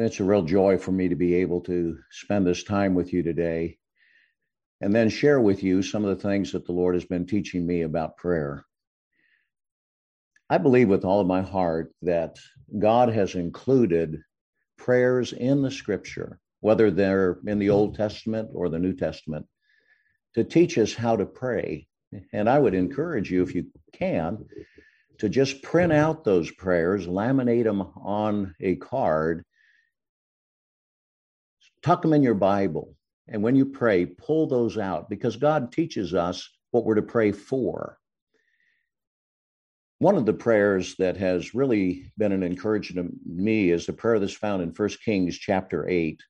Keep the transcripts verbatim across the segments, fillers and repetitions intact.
And it's a real joy for me to be able to spend this time with you today and then share with you some of the things that the Lord has been teaching me about prayer. I believe with all of my heart that God has included prayers in the Scripture, whether they're in the Old Testament or the New Testament, to teach us how to pray. And I would encourage you, if you can, to just print out those prayers, laminate them on a card, tuck them in your Bible, and when you pray, pull those out, because God teaches us what we're to pray for. One of the prayers that has really been an encouragement to me is the prayer that's found in First Kings chapter eight.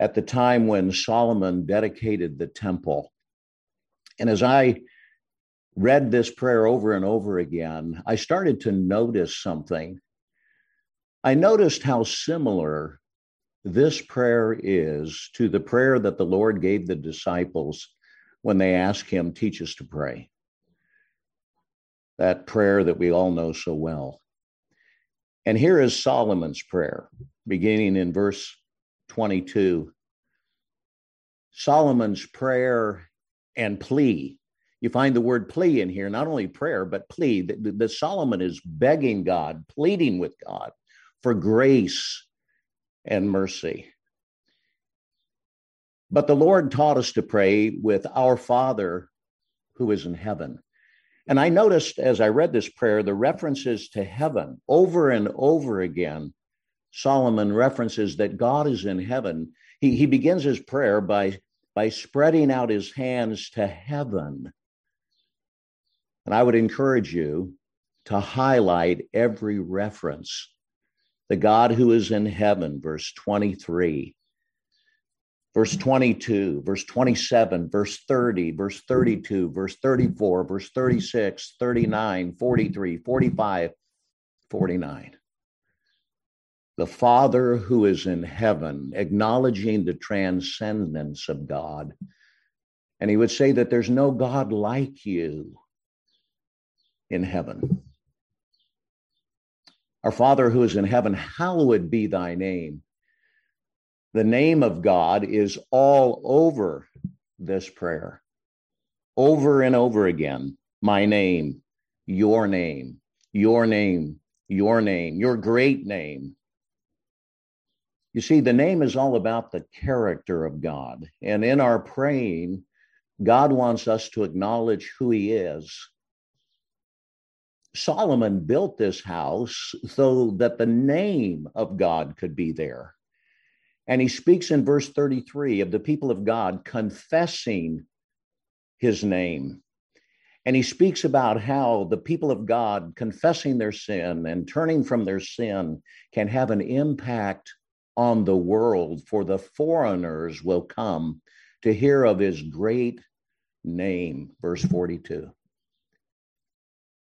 At the time when Solomon dedicated the temple. And as I read this prayer over and over again, I started to notice something. I noticed how similar this prayer is to the prayer that the Lord gave the disciples when they asked him, teach us to pray. That prayer that we all know so well. And here is Solomon's prayer, beginning in verse twenty-two. Solomon's prayer and plea. You find the word plea in here, not only prayer, but plea. That, that Solomon is begging God, pleading with God for grace and mercy. But the Lord taught us to pray with our Father who is in heaven. And I noticed as I read this prayer, the references to heaven over and over again. Solomon references that God is in heaven. He, he begins his prayer by, by spreading out his hands to heaven. And I would encourage you to highlight every reference. The God who is in heaven, verse twenty-three, verse twenty-two, verse twenty-seven, verse thirty, verse thirty-two, verse thirty-four, verse thirty-six, thirty-nine, forty-three, forty-five, forty-nine. The Father who is in heaven, acknowledging the transcendence of God. And he would say that there's no God like you in heaven. Our Father who is in heaven, hallowed be thy name. The name of God is all over this prayer. Over and over again, my name, your name, your name, your name, your great name. You see, the name is all about the character of God. And in our praying, God wants us to acknowledge who he is. Solomon built this house so that the name of God could be there. And he speaks in verse thirty-three of the people of God confessing his name. And he speaks about how the people of God confessing their sin and turning from their sin can have an impact on the world, for the foreigners will come to hear of his great name, verse forty-two.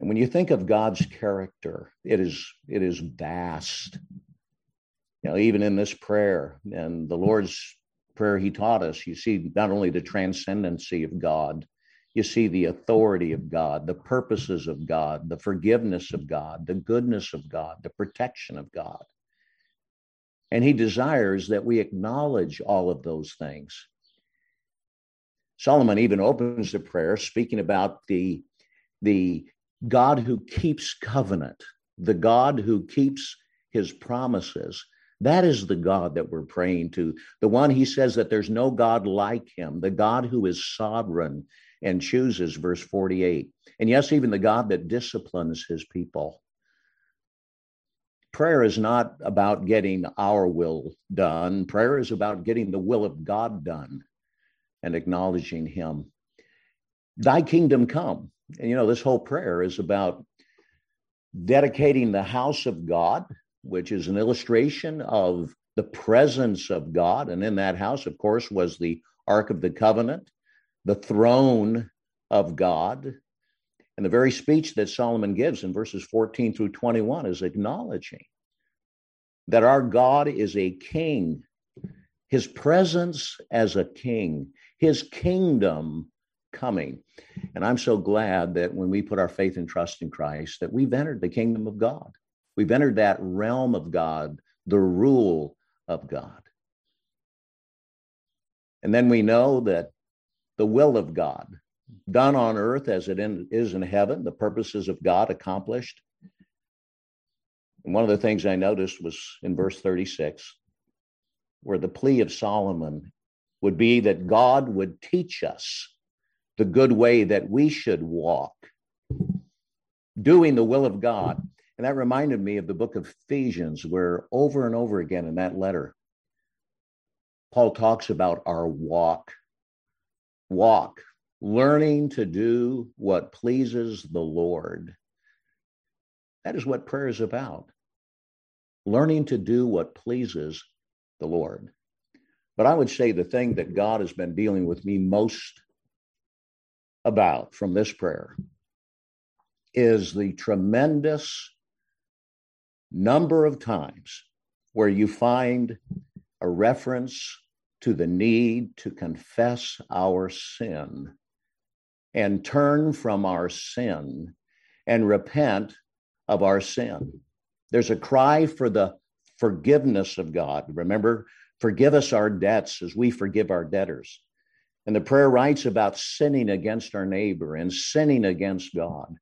And when you think of God's character, it is it is vast. You know, even in this prayer and the Lord's prayer he taught us, you see not only the transcendency of God, you see the authority of God, the purposes of God, the forgiveness of God, the goodness of God, the protection of God. And he desires that we acknowledge all of those things. Solomon even opens the prayer speaking about the, the God who keeps covenant, the God who keeps his promises. That is the God that we're praying to. The one he says that there's no God like him, the God who is sovereign and chooses, verse forty-eight. And yes, even the God that disciplines his people. Prayer is not about getting our will done. Prayer is about getting the will of God done and acknowledging him. Thy kingdom come. And you know, this whole prayer is about dedicating the house of God, which is an illustration of the presence of God. And in that house, of course, was the Ark of the Covenant, the throne of God. And the very speech that Solomon gives in verses fourteen through twenty-one is acknowledging that our God is a king, his presence as a king, his kingdom coming. And I'm so glad that when we put our faith and trust in Christ, that we've entered the kingdom of God. We've entered that realm of God, the rule of God. And then we know that the will of God, done on earth as it in, is in heaven, the purposes of God accomplished. And one of the things I noticed was in verse thirty-six, where the plea of Solomon would be that God would teach us the good way that we should walk, doing the will of God. And that reminded me of the book of Ephesians, where over and over again in that letter, Paul talks about our walk, walk, learning to do what pleases the Lord. That is what prayer is about, learning to do what pleases the Lord. But I would say the thing that God has been dealing with me most about from this prayer is the tremendous number of times where you find a reference to the need to confess our sin and turn from our sin and repent of our sin. There's a cry for the forgiveness of God. Remember, forgive us our debts as we forgive our debtors. And the prayer writes about sinning against our neighbor and sinning against God.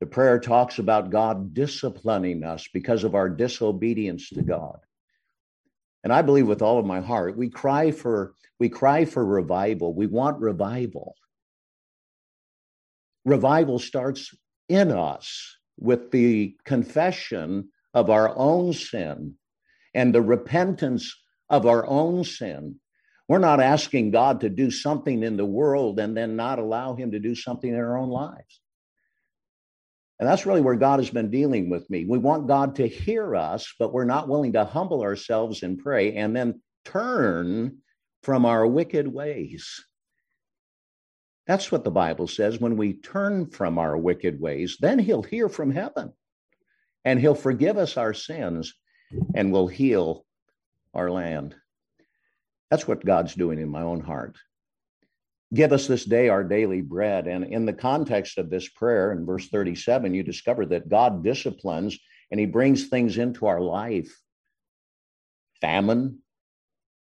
The prayer talks about God disciplining us because of our disobedience to God. And I believe with all of my heart, we cry for, we cry for revival. We want revival. Revival starts in us with the confession of our own sin and the repentance of our own sin. We're not asking God to do something in the world and then not allow him to do something in our own lives. And that's really where God has been dealing with me. We want God to hear us, but we're not willing to humble ourselves and pray and then turn from our wicked ways. That's what the Bible says. When we turn from our wicked ways, then he'll hear from heaven and he'll forgive us our sins and will heal our land. That's what God's doing in my own heart. Give us this day our daily bread. And in the context of this prayer, in verse thirty-seven, you discover that God disciplines and he brings things into our life. Famine,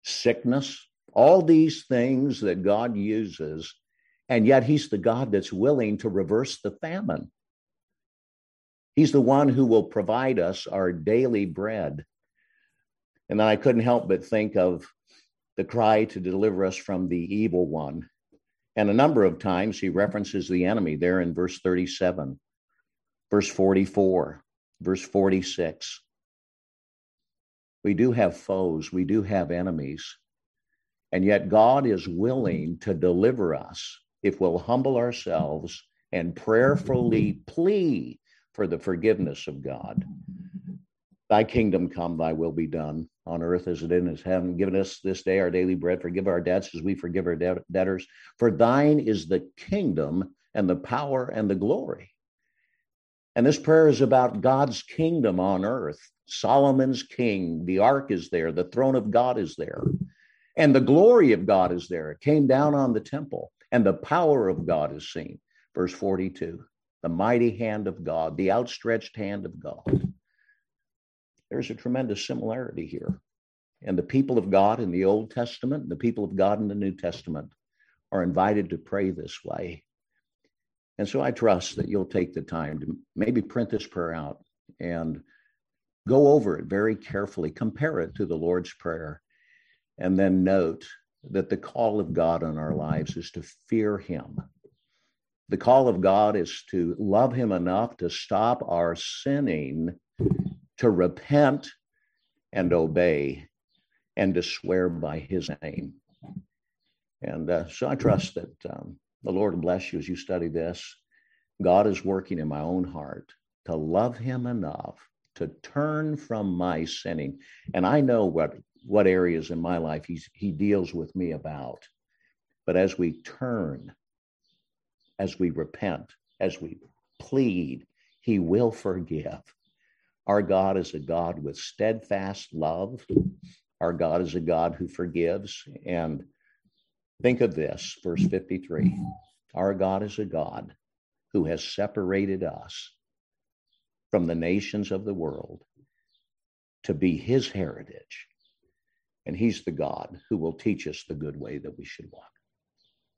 sickness, all these things that God uses. And yet he's the God that's willing to reverse the famine. He's the one who will provide us our daily bread. And then I couldn't help but think of the cry to deliver us from the evil one. And a number of times he references the enemy there in verse thirty-seven, verse forty-four, verse forty-six. We do have foes, we do have enemies, and yet God is willing to deliver us if we'll humble ourselves and prayerfully plead for the forgiveness of God. Thy kingdom come, thy will be done on earth as it is in heaven. Given us this day our daily bread. Forgive our debts as we forgive our debtors. For thine is the kingdom and the power and the glory. And this prayer is about God's kingdom on earth. Solomon's king, the ark is there. The throne of God is there. And the glory of God is there. It came down on the temple. And the power of God is seen. Verse forty-two, the mighty hand of God, the outstretched hand of God. There's a tremendous similarity here. And the people of God in the Old Testament and the people of God in the New Testament are invited to pray this way. And so I trust that you'll take the time to maybe print this prayer out and go over it very carefully, compare it to the Lord's Prayer, and then note that the call of God on our lives is to fear him. The call of God is to love him enough to stop our sinning, to repent and obey, and to swear by his name. And uh, so I trust that um, the Lord bless you as you study this. God is working in my own heart to love him enough to turn from my sinning. And I know what, what areas in my life he's, he deals with me about. But as we turn, as we repent, as we plead, he will forgive. Our God is a God with steadfast love. Our God is a God who forgives. And think of this, verse fifty-three. Our God is a God who has separated us from the nations of the world to be his heritage. And he's the God who will teach us the good way that we should walk.